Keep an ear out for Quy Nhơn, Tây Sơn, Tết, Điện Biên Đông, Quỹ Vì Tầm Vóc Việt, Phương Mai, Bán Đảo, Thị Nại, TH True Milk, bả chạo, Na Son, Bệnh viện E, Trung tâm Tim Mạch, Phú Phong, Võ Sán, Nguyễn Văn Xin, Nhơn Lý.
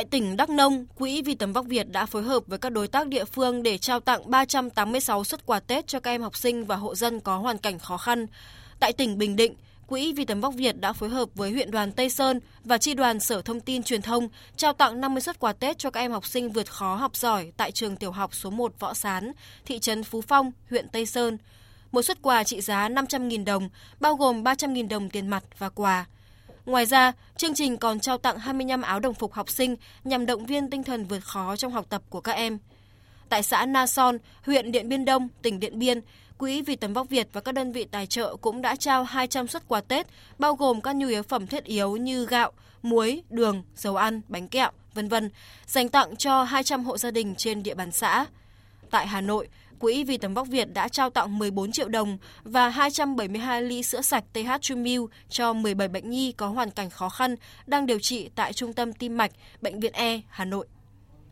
Tại tỉnh Đắk Nông, Quỹ Vì Tầm Vóc Việt đã phối hợp với các đối tác địa phương để trao tặng 386 suất quà Tết cho các em học sinh và hộ dân có hoàn cảnh khó khăn. Tại tỉnh Bình Định, Quỹ Vì Tầm Vóc Việt đã phối hợp với huyện đoàn Tây Sơn và chi đoàn Sở Thông tin Truyền thông trao tặng 50 suất quà Tết cho các em học sinh vượt khó học giỏi tại trường tiểu học số 1 Võ Sán, thị trấn Phú Phong, huyện Tây Sơn. Một suất quà trị giá 500.000 đồng, bao gồm 300.000 đồng tiền mặt và quà. Ngoài ra, chương trình còn trao tặng 25 áo đồng phục học sinh nhằm động viên tinh thần vượt khó trong học tập của các em. Tại xã Na Son, huyện Điện Biên Đông, tỉnh Điện Biên, Quỹ Vì Tầm Vóc Việt và các đơn vị tài trợ cũng đã trao 200 suất quà Tết, bao gồm các nhu yếu phẩm thiết yếu như gạo, muối, đường, dầu ăn, bánh kẹo, v.v. dành tặng cho 200 hộ gia đình trên địa bàn xã. Tại Hà Nội, Quỹ Vì Tầm Vóc Việt đã trao tặng 14 triệu đồng và 272 ly sữa sạch TH True Milk cho 17 bệnh nhi có hoàn cảnh khó khăn đang điều trị tại Trung tâm Tim Mạch, Bệnh viện E, Hà Nội.